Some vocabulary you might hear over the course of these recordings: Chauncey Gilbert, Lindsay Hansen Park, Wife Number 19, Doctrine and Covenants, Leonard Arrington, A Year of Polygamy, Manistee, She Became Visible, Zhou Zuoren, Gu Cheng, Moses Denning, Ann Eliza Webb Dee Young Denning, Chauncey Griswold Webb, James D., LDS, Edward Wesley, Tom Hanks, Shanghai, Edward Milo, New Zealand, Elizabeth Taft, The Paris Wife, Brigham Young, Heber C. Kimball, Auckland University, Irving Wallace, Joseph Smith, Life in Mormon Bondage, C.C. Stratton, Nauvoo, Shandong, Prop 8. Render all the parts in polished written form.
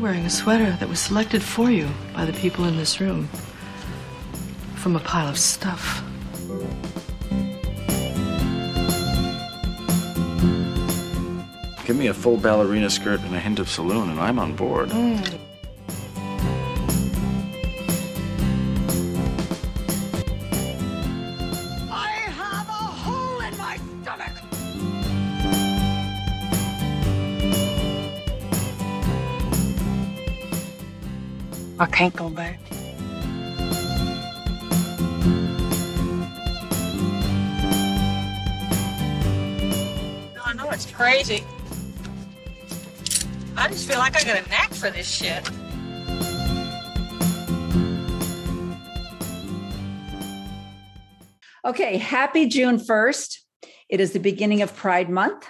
You're wearing a sweater that was selected for you by the people in this room from a pile of stuff. Give me a full ballerina skirt and a hint of saloon and I'm on board. Mm. I can't go back. I know it's crazy. I just feel like I got a knack for this shit. Okay, happy June 1st. It is the beginning of Pride Month.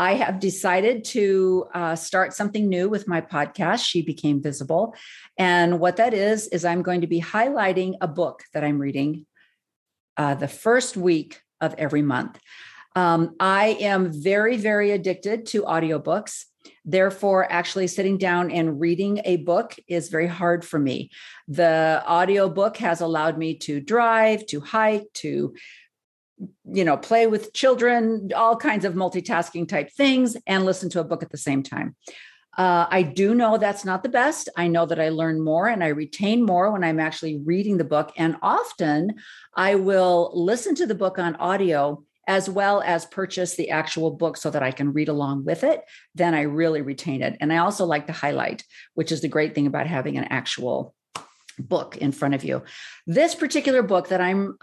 I have decided to start something new with my podcast, She Became Visible. And what that is I'm going to be highlighting a book that I'm reading the first week of every month. I am very, very addicted to audiobooks. Therefore, actually sitting down and reading a book is very hard for me. The audiobook has allowed me to drive, to hike, to play with children, all kinds of multitasking type things, and listen to a book at the same time. I do know that's not the best. I know that I learn more and I retain more when I'm actually reading the book. And often I will listen to the book on audio as well as purchase the actual book so that I can read along with it. Then I really retain it. And I also like to highlight, which is the great thing about having an actual book in front of you. This particular book that I'm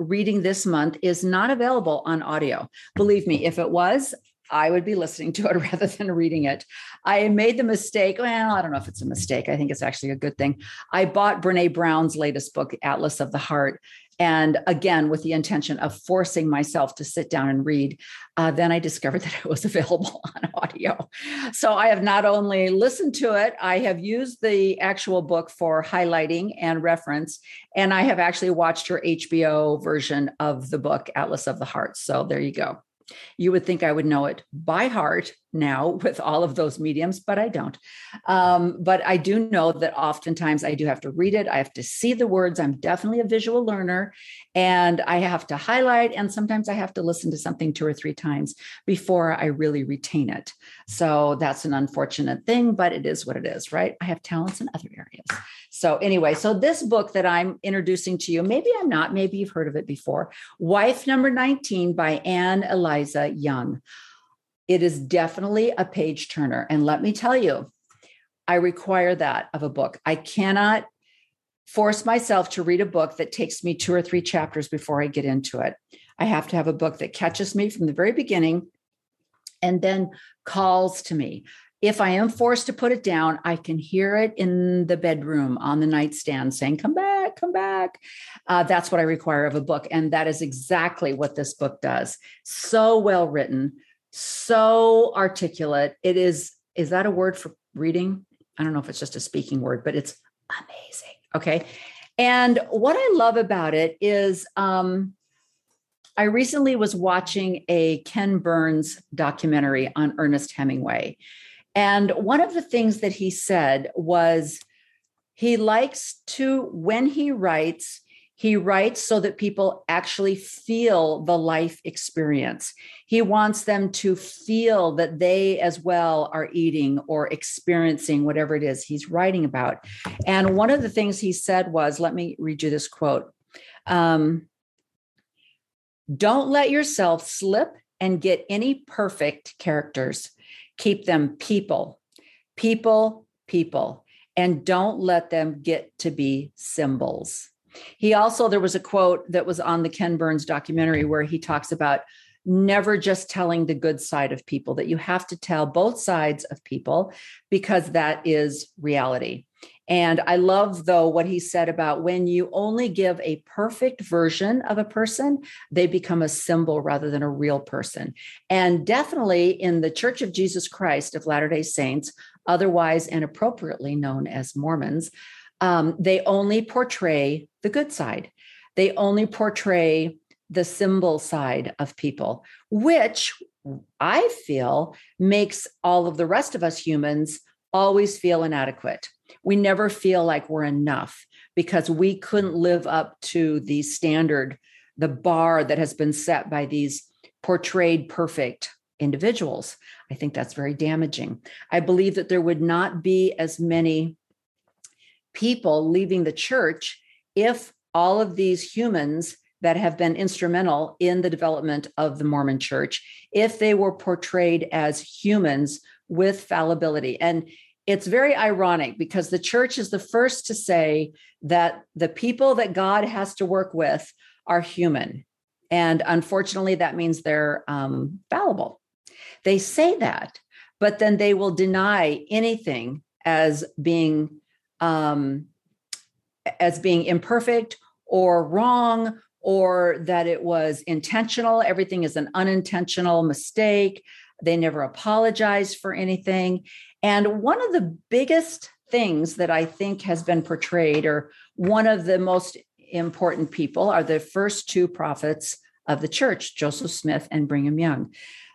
reading this month is not available on audio. Believe me, if it was, I would be listening to it rather than reading it. I made the mistake. Well, I don't know if it's a mistake. I think it's actually a good thing. I bought Brené Brown's latest book, Atlas of the Heart. And again, with the intention of forcing myself to sit down and read, then I discovered that it was available on audio. So I have not only listened to it, I have used the actual book for highlighting and reference, and I have actually watched her HBO version of the book, Atlas of the Heart. So there you go. You would think I would know it by heart now with all of those mediums, but I don't. But I do know that oftentimes I do have to read it. I have to see the words. I'm definitely a visual learner, and I have to highlight. And sometimes I have to listen to something 2 or 3 times before I really retain it. So that's an unfortunate thing, but it is what it is, right? I have talents in other areas. So anyway, so this book that I'm introducing to you, maybe I'm not, maybe you've heard of it before, Wife Number 19 by Ann Eliza Young. It is definitely a page turner. And let me tell you, I require that of a book. I cannot force myself to read a book that takes me 2 or 3 chapters before I get into it. I have to have a book that catches me from the very beginning and then calls to me. If I am forced to put it down, I can hear it in the bedroom on the nightstand saying, come back, come back. That's what I require of a book. And that is exactly what this book does. So well written. So articulate. It is that a word for reading? I don't know if it's just a speaking word, but it's amazing. Okay. And what I love about it is I recently was watching a Ken Burns documentary on Ernest Hemingway. And one of the things that he said was he likes to, when he writes so that people actually feel the life experience. He wants them to feel that they as well are eating or experiencing whatever it is he's writing about. And one of the things he said was, let me read you this quote. Don't let yourself slip and get any perfect characters. Keep them people, people, people, and don't let them get to be symbols. He also, there was a quote that was on the Ken Burns documentary where he talks about never just telling the good side of people, that you have to tell both sides of people because that is reality. And I love, though, what he said about when you only give a perfect version of a person, they become a symbol rather than a real person. And definitely in the Church of Jesus Christ of Latter-day Saints, otherwise and appropriately known as Mormons, they only portray the good side. They only portray the symbol side of people, which I feel makes all of the rest of us humans always feel inadequate. We never feel like we're enough because we couldn't live up to the standard, the bar that has been set by these portrayed perfect individuals. I think that's very damaging. I believe that there would not be as many people leaving the church if all of these humans that have been instrumental in the development of the Mormon church, if they were portrayed as humans with fallibility. And it's very ironic because the church is the first to say that the people that God has to work with are human. And unfortunately, that means they're fallible. They say that, but then they will deny anything as being imperfect or wrong, or that it was intentional. Everything is an unintentional mistake. They never apologize for anything. And one of the biggest things that I think has been portrayed, or one of the most important people, are the first two prophets of the church, Joseph Smith and Brigham Young,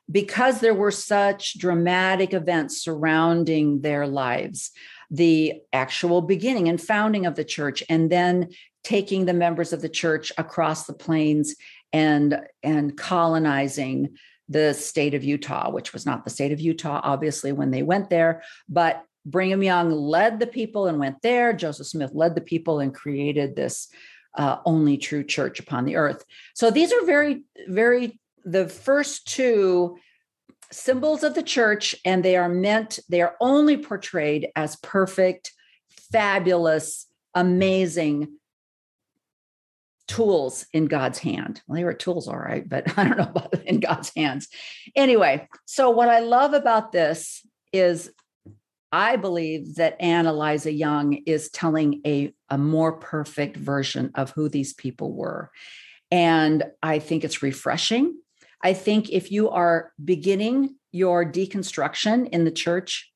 because there were such dramatic events surrounding their lives, the actual beginning and founding of the church, and then taking the members of the church across the plains and colonizing the state of Utah, which was not the state of Utah, obviously, when they went there. But Brigham Young led the people and went there. Joseph Smith led the people and created this only true church upon the earth. So these are very, very, the first two symbols of the church, and they are only portrayed as perfect, fabulous, amazing tools in God's hand. Well, they were tools, all right, but I don't know about in God's hands. Anyway, so what I love about this is I believe that Ann Eliza Young is telling a more perfect version of who these people were. And I think it's refreshing. I think if you are beginning your deconstruction in the church,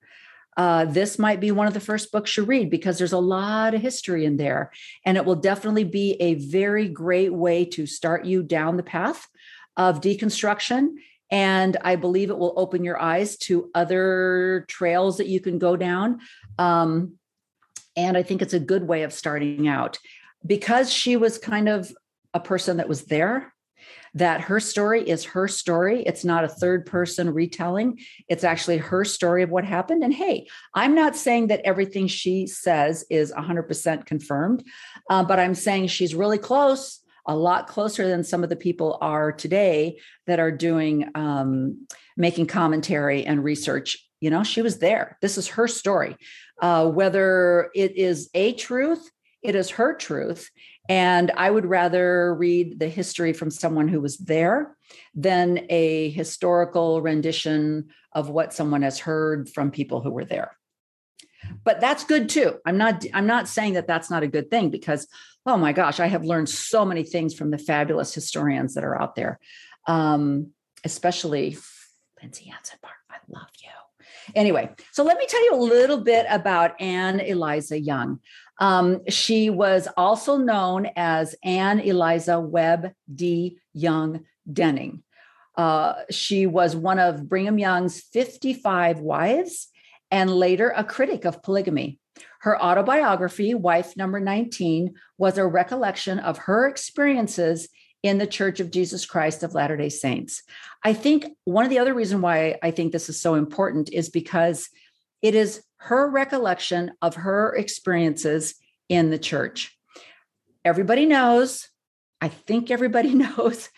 this might be one of the first books you read, because there's a lot of history in there. And it will definitely be a very great way to start you down the path of deconstruction. And I believe it will open your eyes to other trails that you can go down. And I think it's a good way of starting out, because she was kind of a person that was there, that her story is her story. It's not a third person retelling. It's actually her story of what happened. And hey, I'm not saying that everything she says is 100% confirmed, but I'm saying she's really close, a lot closer than some of the people are today that are doing, making commentary and research. You know, she was there. This is her story. Whether it is a truth, it is her truth. And I would rather read the history from someone who was there than a historical rendition of what someone has heard from people who were there. But that's good too. I'm not saying that that's not a good thing, because, oh my gosh, I have learned so many things from the fabulous historians that are out there, especially Lindsay Hansen Park. I love you. Anyway, so let me tell you a little bit about Ann Eliza Young. She was also known as Ann Eliza Webb Dee Young Denning. She was one of Brigham Young's 55 wives and later a critic of polygamy. Her autobiography, Wife Number 19, was a recollection of her experiences in the Church of Jesus Christ of Latter-day Saints. I think one of the other reasons why I think this is so important is because it is her recollection of her experiences in the church. Everybody knows, I think everybody knows,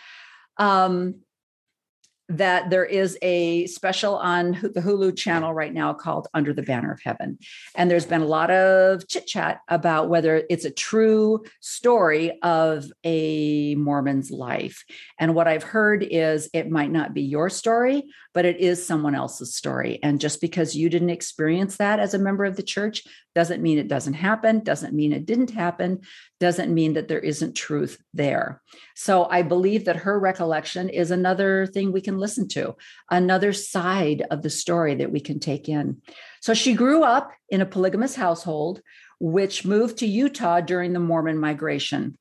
that there is a special on the Hulu channel right now called Under the Banner of Heaven. And there's been a lot of chit chat about whether it's a true story of a Mormon's life. And what I've heard is it might not be your story, but it is someone else's story. And just because you didn't experience that as a member of the church doesn't mean it doesn't happen, doesn't mean it didn't happen, doesn't mean that there isn't truth there. So I believe that her recollection is another thing we can listen to, another side of the story that we can take in. So she grew up in a polygamous household, which moved to Utah during the Mormon migration.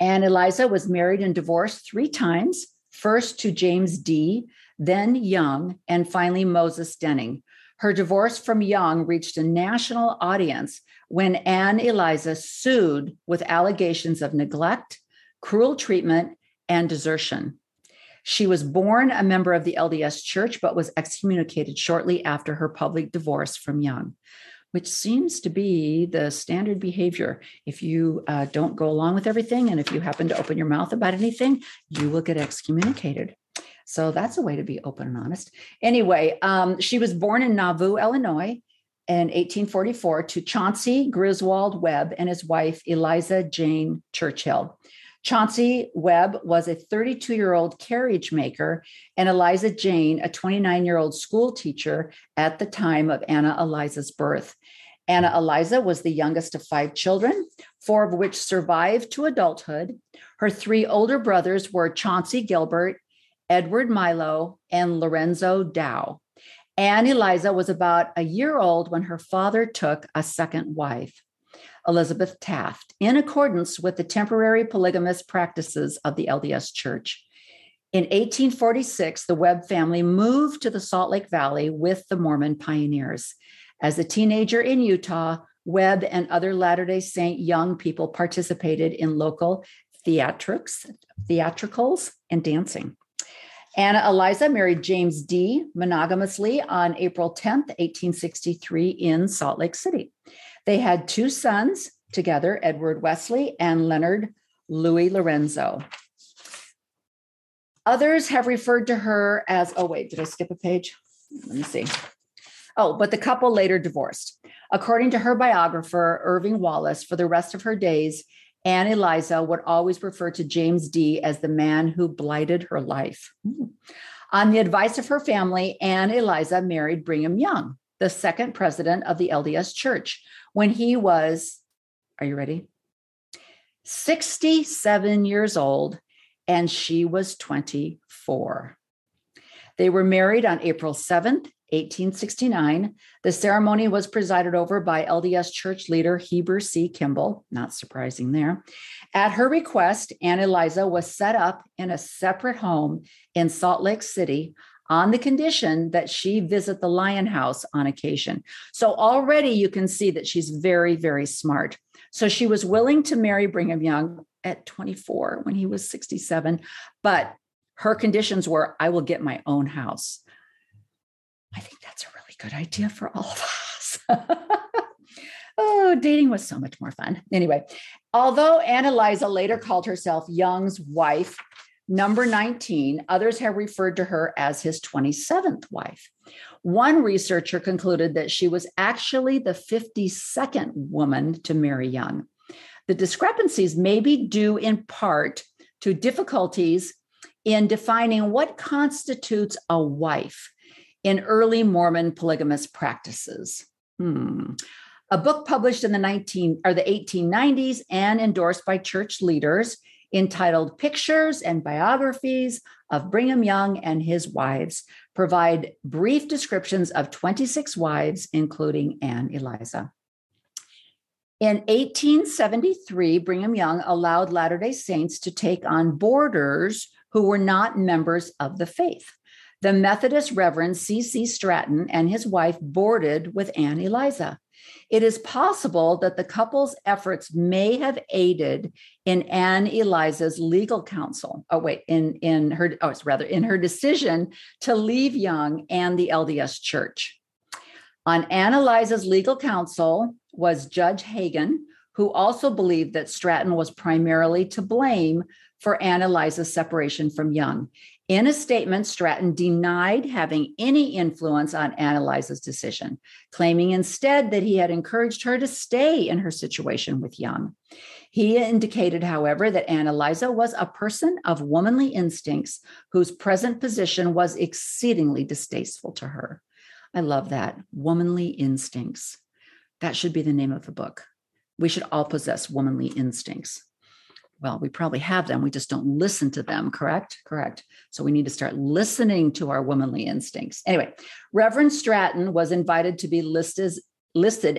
And Eliza was married and divorced 3 times, first to James D., then Young, and finally Moses Denning. Her divorce from Young reached a national audience when Ann Eliza sued with allegations of neglect, cruel treatment, and desertion. She was born a member of the LDS Church, but was excommunicated shortly after her public divorce from Young, which seems to be the standard behavior. If you don't go along with everything, and if you happen to open your mouth about anything, you will get excommunicated. So that's a way to be open and honest. Anyway, she was born in Nauvoo, Illinois, in 1844 to Chauncey Griswold Webb and his wife, Eliza Jane Churchill. Chauncey Webb was a 32-year-old carriage maker and Eliza Jane, a 29-year-old school teacher at the time of Anna Eliza's birth. Anna Eliza was the youngest of five children, four of which survived to adulthood. Her three older brothers were Chauncey Gilbert, Edward Milo, and Lorenzo Dow. Ann Eliza was about a year old when her father took a second wife, Elizabeth Taft, in accordance with the temporary polygamous practices of the LDS Church. In 1846, the Webb family moved to the Salt Lake Valley with the Mormon pioneers. As a teenager in Utah, Webb and other Latter-day Saint young people participated in local theatricals, and dancing. Anna Eliza married James D. monogamously on April 10, 1863 in Salt Lake City. They had two sons together, Edward Wesley and Leonard Louis Lorenzo. Others have referred to her as, oh, wait, did I skip a page? Let me see. Oh, but the couple later divorced. According to her biographer, Irving Wallace, for the rest of her days, Ann Eliza would always refer to James D. as the man who blighted her life. On the advice of her family, Ann Eliza married Brigham Young, the second president of the LDS Church, when he was, are you ready? 67 years old, and she was 24. They were married on April 7th, 1869. The ceremony was presided over by LDS Church leader Heber C. Kimball, not surprising there. At her request, Ann Eliza was set up in a separate home in Salt Lake City on the condition that she visit the Lion House on occasion. So already you can see that she's very, very smart. So she was willing to marry Brigham Young at 24 when he was 67, but her conditions were, I will get my own house. I think that's a really good idea for all of us. Oh, dating was so much more fun. Anyway, although Ann Eliza later called herself Young's wife, number 19, others have referred to her as his 27th wife. One researcher concluded that she was actually the 52nd woman to marry Young. The discrepancies may be due in part to difficulties in defining what constitutes a wife in early Mormon polygamous practices. A book published in the 1890s and endorsed by church leaders entitled Pictures and Biographies of Brigham Young and His Wives, provide brief descriptions of 26 wives, including Ann Eliza. In 1873, Brigham Young allowed Latter-day Saints to take on boarders who were not members of the faith. The Methodist Reverend C.C. Stratton and his wife boarded with Ann Eliza. It is possible that the couple's efforts may have aided in Ann Eliza's legal counsel. in her decision to leave Young and the LDS Church. On Ann Eliza's legal counsel was Judge Hagen, who also believed that Stratton was primarily to blame for Ann Eliza's separation from Young. In a statement, Stratton denied having any influence on Ann Eliza's decision, claiming instead that he had encouraged her to stay in her situation with Young. He indicated, however, that Ann Eliza was a person of womanly instincts whose present position was exceedingly distasteful to her. I love that. Womanly instincts. That should be the name of the book. We should all possess womanly instincts. Well, we probably have them. We just don't listen to them, correct? Correct. So we need to start listening to our womanly instincts. Anyway, Reverend Stratton was invited to be listed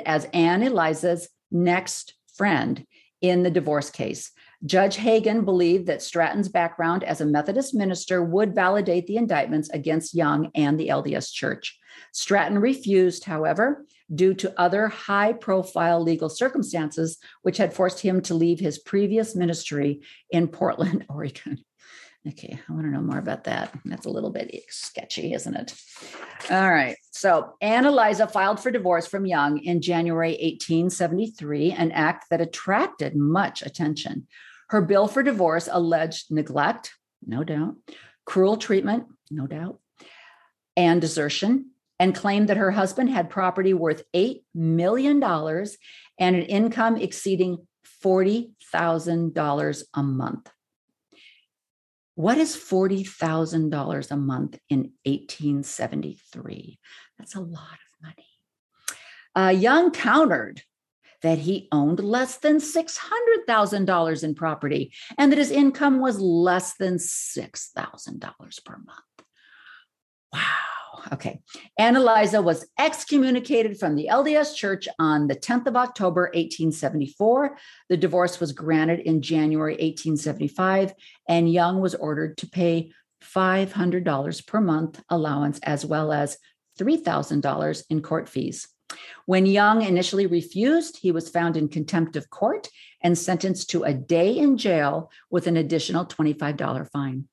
as Ann Eliza's next friend in the divorce case. Judge Hagen believed that Stratton's background as a Methodist minister would validate the indictments against Young and the LDS Church. Stratton refused, however, due to other high-profile legal circumstances, which had forced him to leave his previous ministry in Portland, Oregon. Okay, I want to know more about that. That's a little bit sketchy, isn't it? All right. So Ann Eliza filed for divorce from Young in January 1873, an act that attracted much attention. Her bill for divorce alleged neglect, no doubt, cruel treatment, no doubt, and desertion, and claimed that her husband had property worth $8 million and an income exceeding $40,000 a month. What is $40,000 a month in 1873? That's a lot of money. Young countered that he owned less than $600,000 in property and that his income was less than $6,000 per month. Wow. Okay. Ann Eliza was excommunicated from the LDS Church on the 10th of October, 1874. The divorce was granted in January 1875, and Young was ordered to pay $500 per month allowance as well as $3,000 in court fees. When Young initially refused, he was found in contempt of court and sentenced to a day in jail with an additional $25 fine.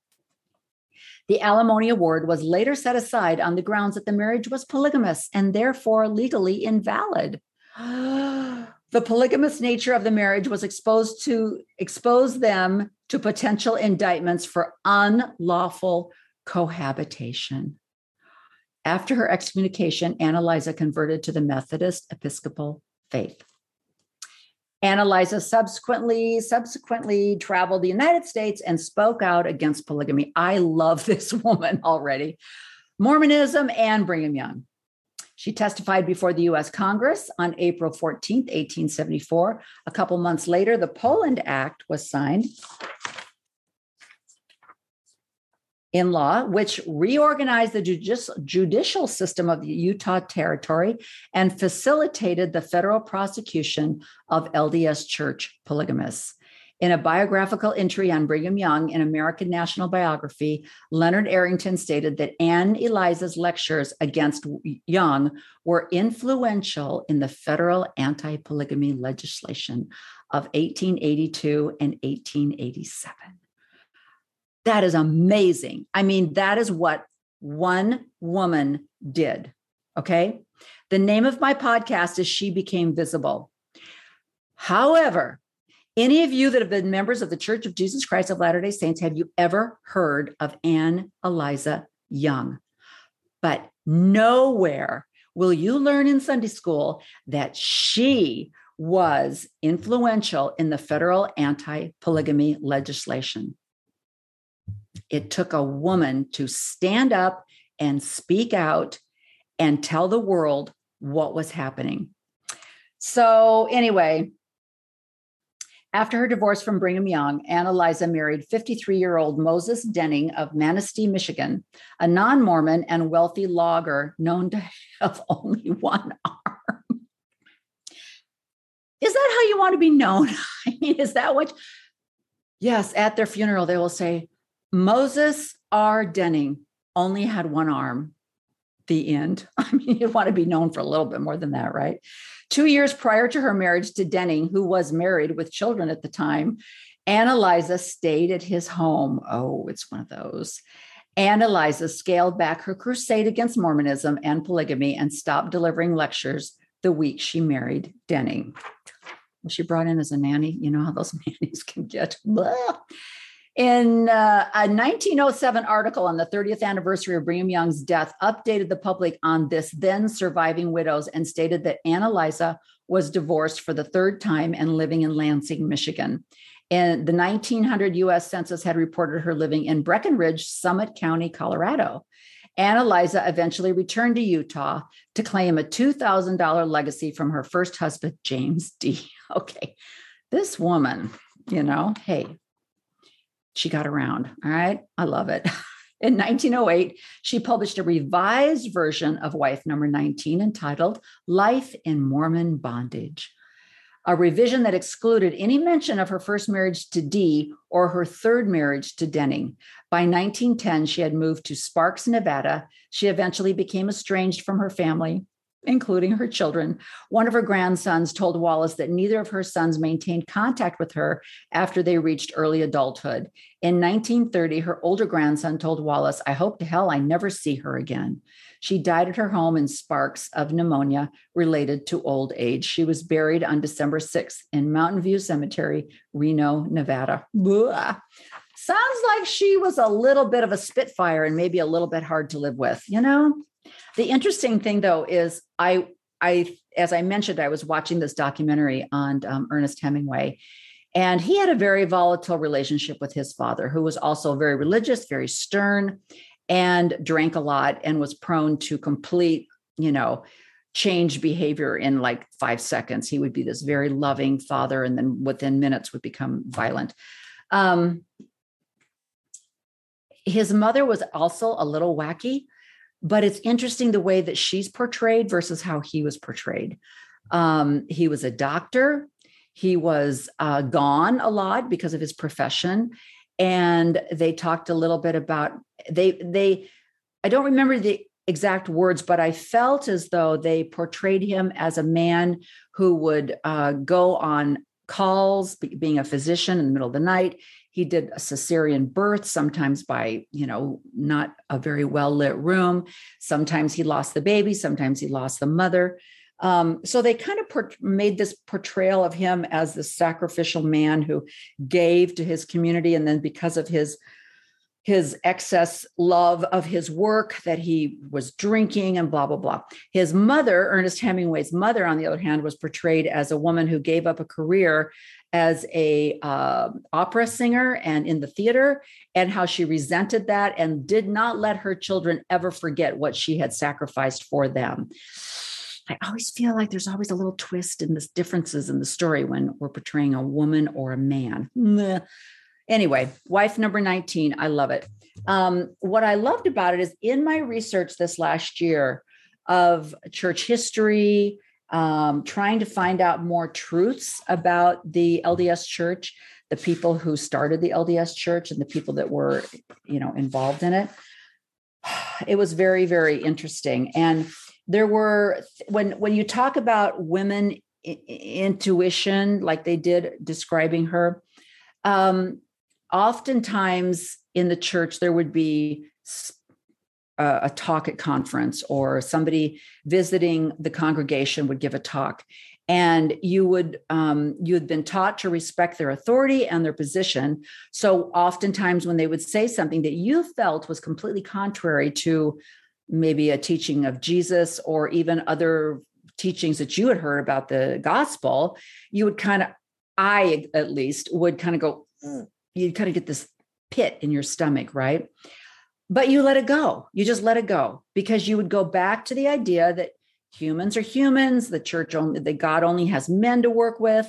The alimony award was later set aside on the grounds that the marriage was polygamous and therefore legally invalid. The polygamous nature of the marriage was exposed them to potential indictments for unlawful cohabitation. After her excommunication, Ann Eliza converted to the Methodist Episcopal faith. Ann Eliza subsequently traveled the United States and spoke out against polygamy. I love this woman already. Mormonism and Brigham Young. She testified before the U.S. Congress on April 14, 1874. A couple months later, the Poland Act was signed in law, which reorganized the judicial system of the Utah Territory and facilitated the federal prosecution of LDS Church polygamists. In a biographical entry on Brigham Young in American National Biography, Leonard Arrington stated that Ann Eliza's lectures against Young were influential in the federal anti-polygamy legislation of 1882 and 1887. That is amazing. I mean, that is what one woman did, okay? The name of my podcast is She Became Visible. However, any of you that have been members of the Church of Jesus Christ of Latter-day Saints, have you ever heard of Ann Eliza Young? But nowhere will you learn in Sunday school that she was influential in the federal anti-polygamy legislation. It took a woman to stand up and speak out and tell the world what was happening. So anyway, after her divorce from Brigham Young, Ann Eliza married 53-year-old Moses Denning of Manistee, Michigan, a non-Mormon and wealthy logger known to have only one arm. Is that how you want to be known? I mean, is that what? Yes, at their funeral, they will say, Moses R. Denning only had one arm, the end. I mean, you want to be known for a little bit more than that, right? 2 years prior to her marriage to Denning, who was married with children at the time, Ann Eliza stayed at his home. Oh, it's one of those. Ann Eliza scaled back her crusade against Mormonism and polygamy and stopped delivering lectures the week she married Denning. She brought in as a nanny. You know how those nannies can get. Blah. In a 1907 article on the 30th anniversary of Brigham Young's death, updated the public on this then surviving widows and stated that Ann Eliza was divorced for the third time and living in Lansing, Michigan. And the 1900 U.S. Census had reported her living in Breckenridge, Summit County, Colorado. Ann Eliza eventually returned to Utah to claim a $2,000 legacy from her first husband, James D. Okay, this woman, you know, hey. She got around. All right. I love it. In 1908, she published a revised version of Wife Number 19 entitled Life in Mormon Bondage. a revision that excluded any mention of her first marriage to Dee or her third marriage to Denning. By 1910, she had moved to Sparks, Nevada. She eventually became estranged from her family, including her children. One of her grandsons told Wallace that neither of her sons maintained contact with her after they reached early adulthood. In 1930, her older grandson told Wallace, "I hope to hell I never see her again." She died at her home in Sparks of pneumonia related to old age. She was buried on December 6th in Mountain View Cemetery, Reno, Nevada. Blah. Sounds like she was a little bit of a spitfire and maybe a little bit hard to live with, you know? The interesting thing, though, is I as I mentioned, I was watching this documentary on Ernest Hemingway, and he had a very volatile relationship with his father, who was also very religious, very stern, and drank a lot and was prone to complete, you know, change behavior in like 5 seconds. He would be this very loving father, and then within minutes would become violent. His mother was also a little wacky. But it's interesting the way that she's portrayed versus how he was portrayed. He was a doctor. He was gone a lot because of his profession. And they talked a little bit about, they I don't remember the exact words, but I felt as though they portrayed him as a man who would go on calls, being a physician in the middle of the night. He did a cesarean birth, sometimes by, you know, not a very well-lit room. Sometimes he lost the baby. Sometimes he lost the mother. So they kind of made this portrayal of him as the sacrificial man who gave to his community. And then because of his excess love of his work, that he was drinking and blah, blah, blah. His mother, Ernest Hemingway's mother, on the other hand, was portrayed as a woman who gave up a career as a opera singer and in the theater, and how she resented that and did not let her children ever forget what she had sacrificed for them. I always feel like there's always a little twist in the differences in the story when we're portraying a woman or a man. Anyway, Wife Number 19, I love it. What I loved about it is in my research this last year of church history, trying to find out more truths about the LDS Church, the people who started the LDS Church and the people that were, you know, involved in it. It was very, very interesting. And there were, when you talk about women intuition, like they did describing her, oftentimes in the church, there would be a talk at conference, or somebody visiting the congregation would give a talk, and you had been taught to respect their authority and their position. So oftentimes when they would say something that you felt was completely contrary to maybe a teaching of Jesus or even other teachings that you had heard about the gospel, you would kind of, I at least would kind of go, you kind of get this pit in your stomach, right? But you let it go. You just let it go, because you would go back to the idea that humans are humans, the church only, that God only has men to work with.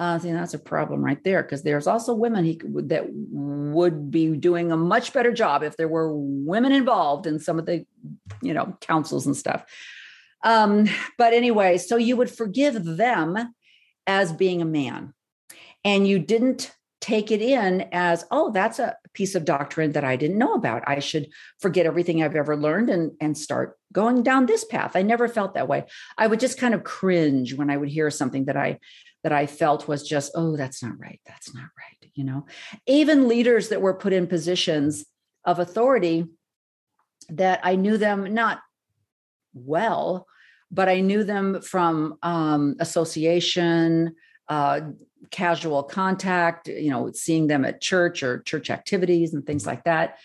See, that's a problem right there, because there's also women that would be doing a much better job if there were women involved in some of the, you know, councils and stuff. But anyway, so you would forgive them as being a man. And you didn't take it in as, oh, that's a piece of doctrine that I didn't know about. I should forget everything I've ever learned and start going down this path. I never felt that way. I would just kind of cringe when I would hear something that I felt was just, oh, that's not right. That's not right. You know, even leaders that were put in positions of authority that I knew them not well, but I knew them from association, casual contact, you know, seeing them at church or church activities and things like that.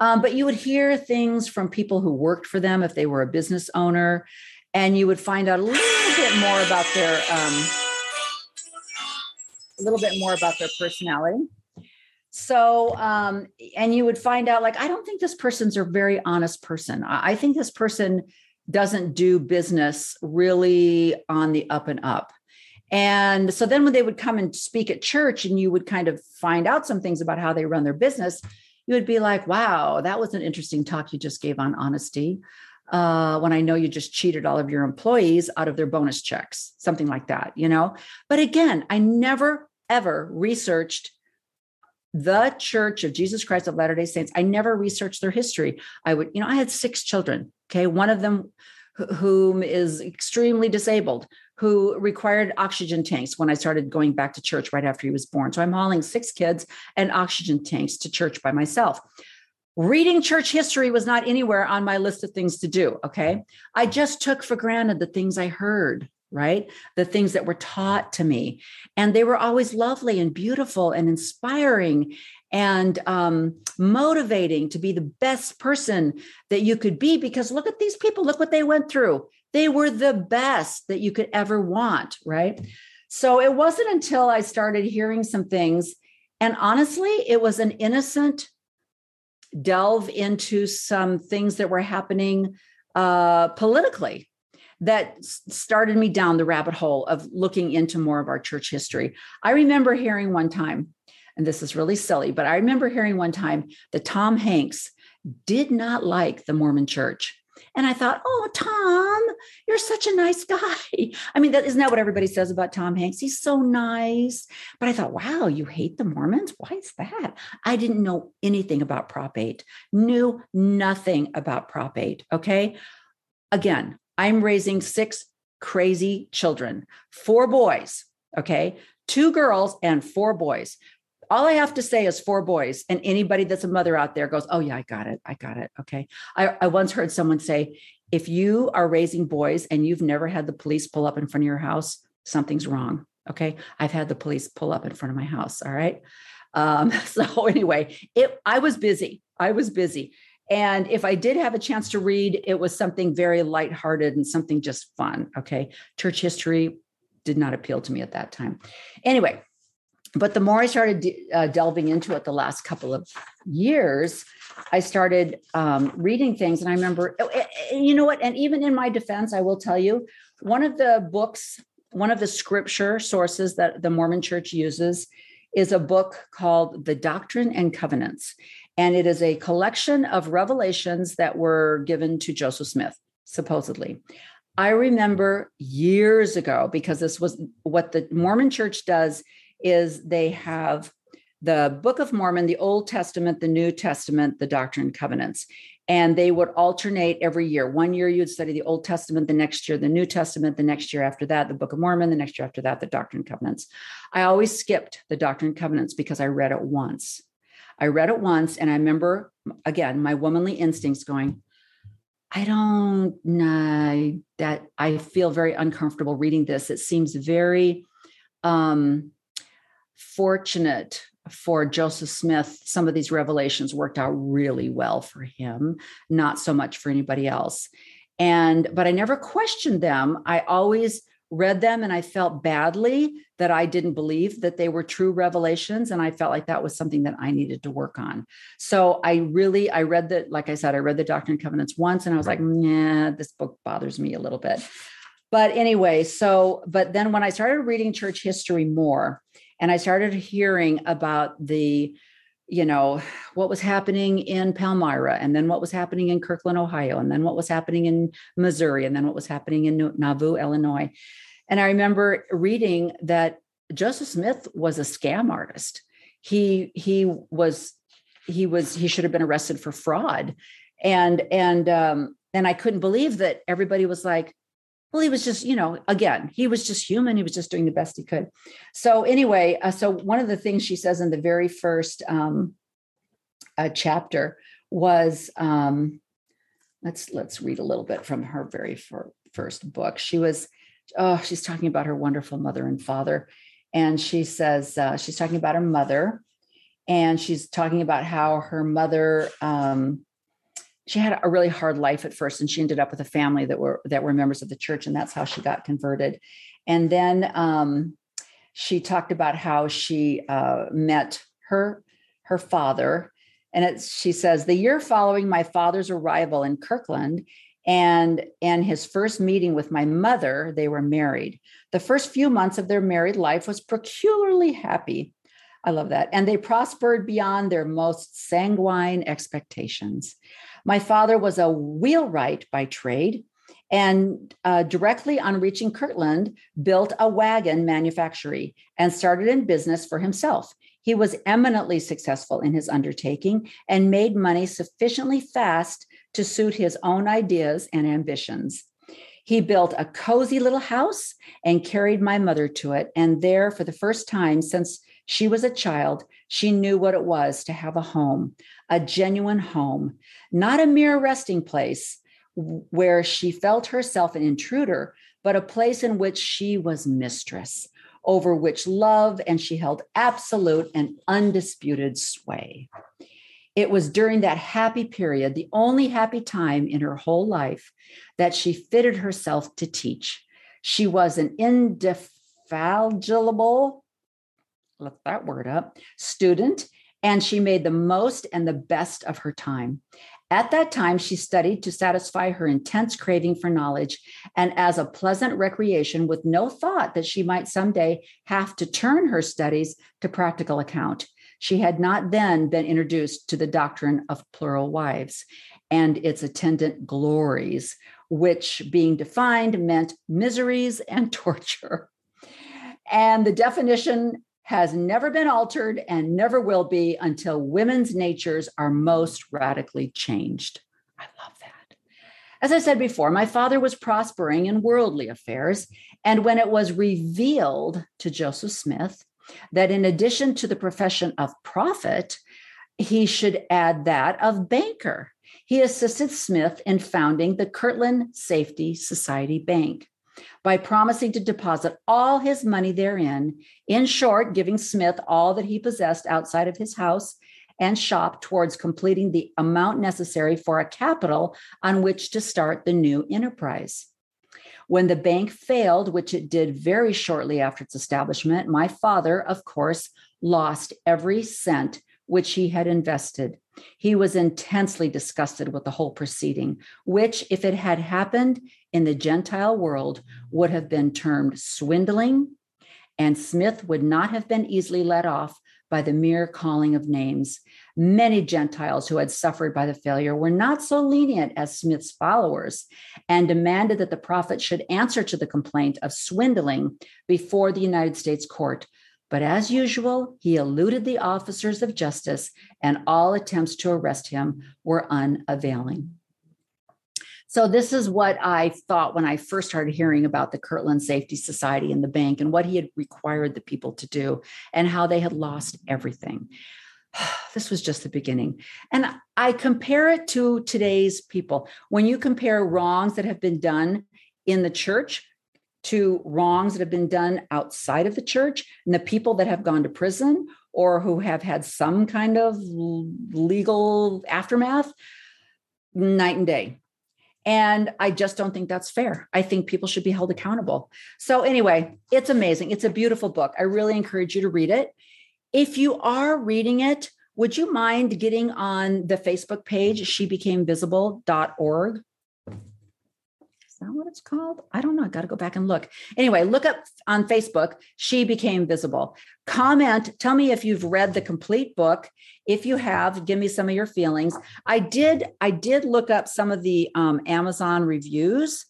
But you would hear things from people who worked for them if they were a business owner, and you would find out a little bit more about their personality. So, and you would find out, like, I don't think this person's a very honest person. I think this person doesn't do business really on the up and up. And so then when they would come and speak at church and you would kind of find out some things about how they run their business, you would be like, wow, that was an interesting talk you just gave on honesty. when I know you just cheated all of your employees out of their bonus checks, something like that, you know? But again, I never, ever researched the Church of Jesus Christ of Latter-day Saints. I never researched their history. I would, you know, I had 6 children, okay? One of them whom is extremely disabled, who required oxygen tanks when I started going back to church right after he was born. So I'm hauling 6 kids and oxygen tanks to church by myself. Reading church history was not anywhere on my list of things to do, okay? I just took for granted the things I heard, right? The things that were taught to me. And they were always lovely and beautiful and inspiring and motivating to be the best person that you could be, because look at these people, look what they went through. They were the best that you could ever want, right? So it wasn't until I started hearing some things, and honestly, it was an innocent delve into some things that were happening politically that started me down the rabbit hole of looking into more of our church history. I remember hearing one time, and this is really silly, but I remember hearing one time that Tom Hanks did not like the Mormon church. And I thought, oh, Tom, you're such a nice guy. I mean, isn't that what everybody says about Tom Hanks? He's so nice. But I thought, wow, you hate the Mormons? Why is that? I didn't know anything about Prop 8, knew nothing about Prop 8, okay? Again, I'm raising 6 crazy children, 4 boys, okay? 2 girls and 4 boys. All I have to say is 4 boys, and anybody that's a mother out there goes, oh yeah, I got it. I got it. Okay. I once heard someone say, if you are raising boys and you've never had the police pull up in front of your house, something's wrong. Okay. I've had the police pull up in front of my house. All right. So anyway, I was busy. And if I did have a chance to read, it was something very lighthearted and something just fun. Okay. Church history did not appeal to me at that time. Anyway. But the more I started delving into it the last couple of years, I started reading things. And I remember, you know what? And even in my defense, I will tell you, one of the books, one of the scripture sources that the Mormon Church uses is a book called The Doctrine and Covenants. And it is a collection of revelations that were given to Joseph Smith, supposedly. I remember years ago, because this was what the Mormon Church does, is they have the Book of Mormon, the Old Testament, the New Testament, the Doctrine and Covenants, and they would alternate every year. One year you'd study the Old Testament, the next year the New Testament, the next year after that, the Book of Mormon, the next year after that, the Doctrine and Covenants. I always skipped the Doctrine and Covenants because I read it once. And I remember, again, my womanly instincts going, I feel very uncomfortable reading this. It seems very fortunate for Joseph Smith. Some of these revelations worked out really well for him, not so much for anybody else. But I never questioned them. I always read them, and I felt badly that I didn't believe that they were true revelations. And I felt like that was something that I needed to work on. So I read that, like I said, I read the Doctrine and Covenants once, and I was like, nah, this book bothers me a little bit. But anyway, but then when I started reading church history more, and I started hearing about what was happening in Palmyra, and then what was happening in Kirkland, Ohio, and then what was happening in Missouri, and then what was happening in Nauvoo, Illinois. And I remember reading that Joseph Smith was a scam artist. He should have been arrested for fraud. And I couldn't believe that everybody was like, well, he was just, again, he was just human. He was just doing the best he could. So anyway, so one of the things she says in the very first chapter was, let's read a little bit from her very first book. She's talking about her wonderful mother and father. And she says, she's talking about her mother, and she's talking about how her mother, she had a really hard life at first, and she ended up with a family that were members of the church, and that's how she got converted. And then she talked about how she met her father, and she says, the year following my father's arrival in Kirkland and his first meeting with my mother, they were married. The first few months of their married life was peculiarly happy. I love that. And they prospered beyond their most sanguine expectations. My father was a wheelwright by trade, and directly on reaching Kirtland, built a wagon manufactory and started in business for himself. He was eminently successful in his undertaking and made money sufficiently fast to suit his own ideas and ambitions. He built a cozy little house and carried my mother to it. And there, for the first time since she was a child, she knew what it was to have a home, a genuine home, not a mere resting place where she felt herself an intruder, but a place in which she was mistress, over which love and she held absolute and undisputed sway. It was during that happy period, the only happy time in her whole life, that she fitted herself to teach. She was an indefatigable, look that word up, student, and she made the most and the best of her time. At that time, she studied to satisfy her intense craving for knowledge and as a pleasant recreation, with no thought that she might someday have to turn her studies to practical account. She had not then been introduced to the doctrine of plural wives and its attendant glories, which, being defined, meant miseries and torture. And the definition has never been altered and never will be until women's natures are most radically changed. I love that. As I said before, my father was prospering in worldly affairs, and when it was revealed to Joseph Smith that in addition to the profession of prophet, he should add that of banker, he assisted Smith in founding the Kirtland Safety Society Bank by promising to deposit all his money therein, in short, giving Smith all that he possessed outside of his house and shop towards completing the amount necessary for a capital on which to start the new enterprise. When the bank failed, which it did very shortly after its establishment, my father, of course, lost every cent which he had invested. He was intensely disgusted with the whole proceeding, which, if it had happened in the Gentile world, would have been termed swindling, and Smith would not have been easily let off by the mere calling of names. Many Gentiles who had suffered by the failure were not so lenient as Smith's followers and demanded that the prophet should answer to the complaint of swindling before the United States court. But as usual, he eluded the officers of justice, and all attempts to arrest him were unavailing. So this is what I thought when I first started hearing about the Kirtland Safety Society and the bank and what he had required the people to do and how they had lost everything. This was just the beginning. And I compare it to today's people. When you compare wrongs that have been done in the church to wrongs that have been done outside of the church, and the people that have gone to prison or who have had some kind of legal aftermath, night and day. And I just don't think that's fair. I think people should be held accountable. So anyway, it's amazing. It's a beautiful book. I really encourage you to read it. If you are reading it, would you mind getting on the Facebook page, shebecamevisible.org? Is that what it's called? I don't know. I got to go back and look. Anyway, look up on Facebook, She Became Visible. Comment. Tell me if you've read the complete book. If you have, give me some of your feelings. I did look up some of the Amazon reviews,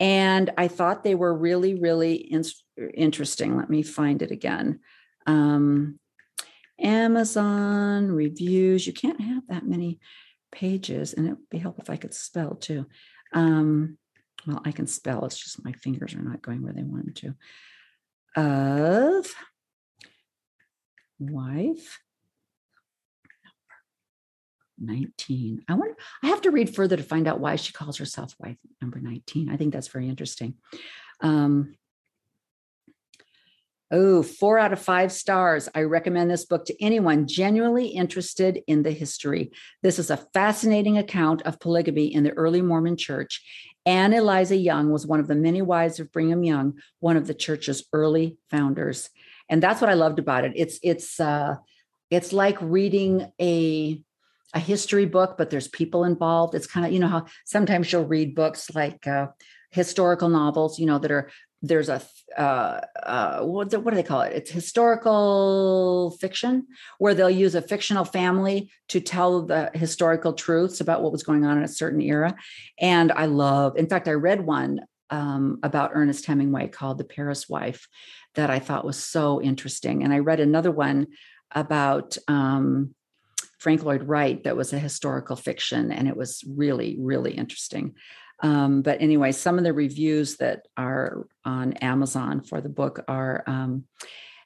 and I thought they were really, really interesting. Let me find it again. Amazon reviews. You can't have that many pages, and it would be helpful if I could spell too. Well, I can spell. It's just my fingers are not going where they want them to. Of Wife Number 19. I wonder. I have to read further to find out why she calls herself Wife Number 19. I think that's very interesting. 4 out of 5 stars. I recommend this book to anyone genuinely interested in the history. This is a fascinating account of polygamy in the early Mormon church. Ann Eliza Young was one of the many wives of Brigham Young, one of the church's early founders. And that's what I loved about it. It's like reading a history book, but there's people involved. It's kind of, you know, how sometimes you'll read books like historical novels, you know, that are there's a, what do they call it? It's historical fiction, where they'll use a fictional family to tell the historical truths about what was going on in a certain era. And I love, in fact, I read one about Ernest Hemingway called The Paris Wife that I thought was so interesting. And I read another one about Frank Lloyd Wright that was a historical fiction, and it was really, really interesting. But anyway, some of the reviews that are on Amazon for the book are,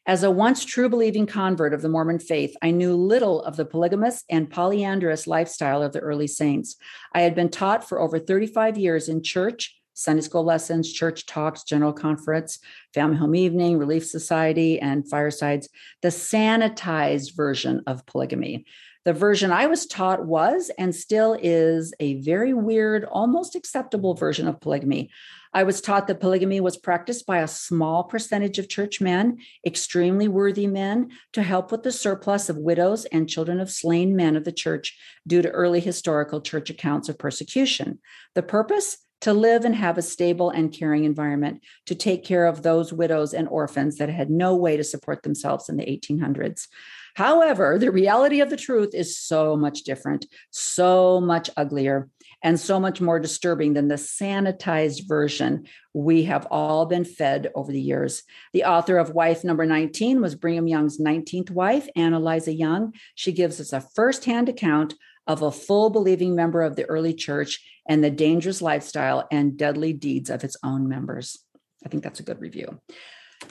as a once true believing convert of the Mormon faith, I knew little of the polygamous and polyandrous lifestyle of the early saints. I had been taught for over 35 years in church, Sunday school lessons, church talks, general conference, family home evening, relief society, and firesides, the sanitized version of polygamy. The version I was taught was and still is a very weird, almost acceptable version of polygamy. I was taught that polygamy was practiced by a small percentage of church men, extremely worthy men, to help with the surplus of widows and children of slain men of the church due to early historical church accounts of persecution. The purpose? To live and have a stable and caring environment, to take care of those widows and orphans that had no way to support themselves in the 1800s. However, the reality of the truth is so much different, so much uglier, and so much more disturbing than the sanitized version we have all been fed over the years. The author of Wife Number 19 was Brigham Young's 19th wife, Ann Eliza Young. She gives us a firsthand account of a full believing member of the early church and the dangerous lifestyle and deadly deeds of its own members. I think that's a good review.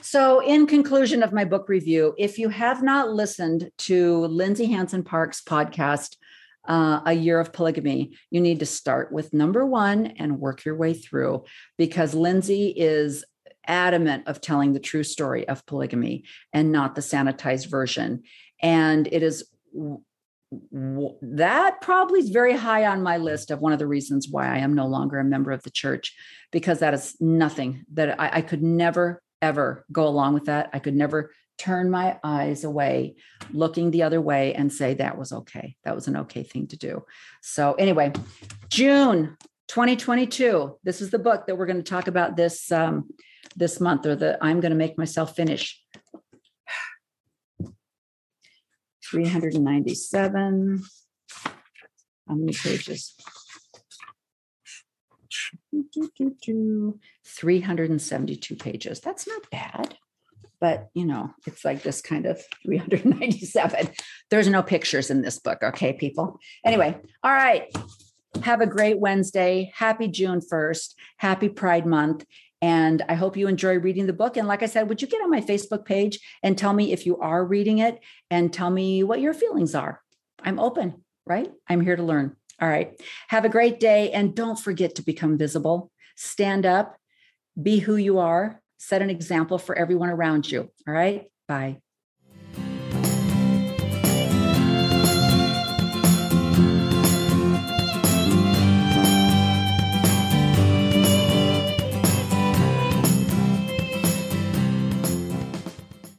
So in conclusion of my book review, if you have not listened to Lindsay Hansen Park's podcast, A Year of Polygamy, you need to start with number one and work your way through, because Lindsay is adamant of telling the true story of polygamy and not the sanitized version. And it is that probably is very high on my list of one of the reasons why I am no longer a member of the church, because that is nothing that I could never, ever go along with that. I could never turn my eyes away, looking the other way, and say that was okay. That was an okay thing to do. So anyway, June 2022, this is the book that we're going to talk about this, this month, or that I'm going to make myself finish. 397. How many pages? 372 pages. That's not bad, but you know, it's like this kind of 397. There's no pictures in this book. Okay, people. Anyway. All right. Have a great Wednesday. Happy June 1st. Happy Pride Month. And I hope you enjoy reading the book. And like I said, would you get on my Facebook page and tell me if you are reading it, and tell me what your feelings are? I'm open, right? I'm here to learn. All right. Have a great day. And don't forget to become visible. Stand up, be who you are, set an example for everyone around you. All right. Bye.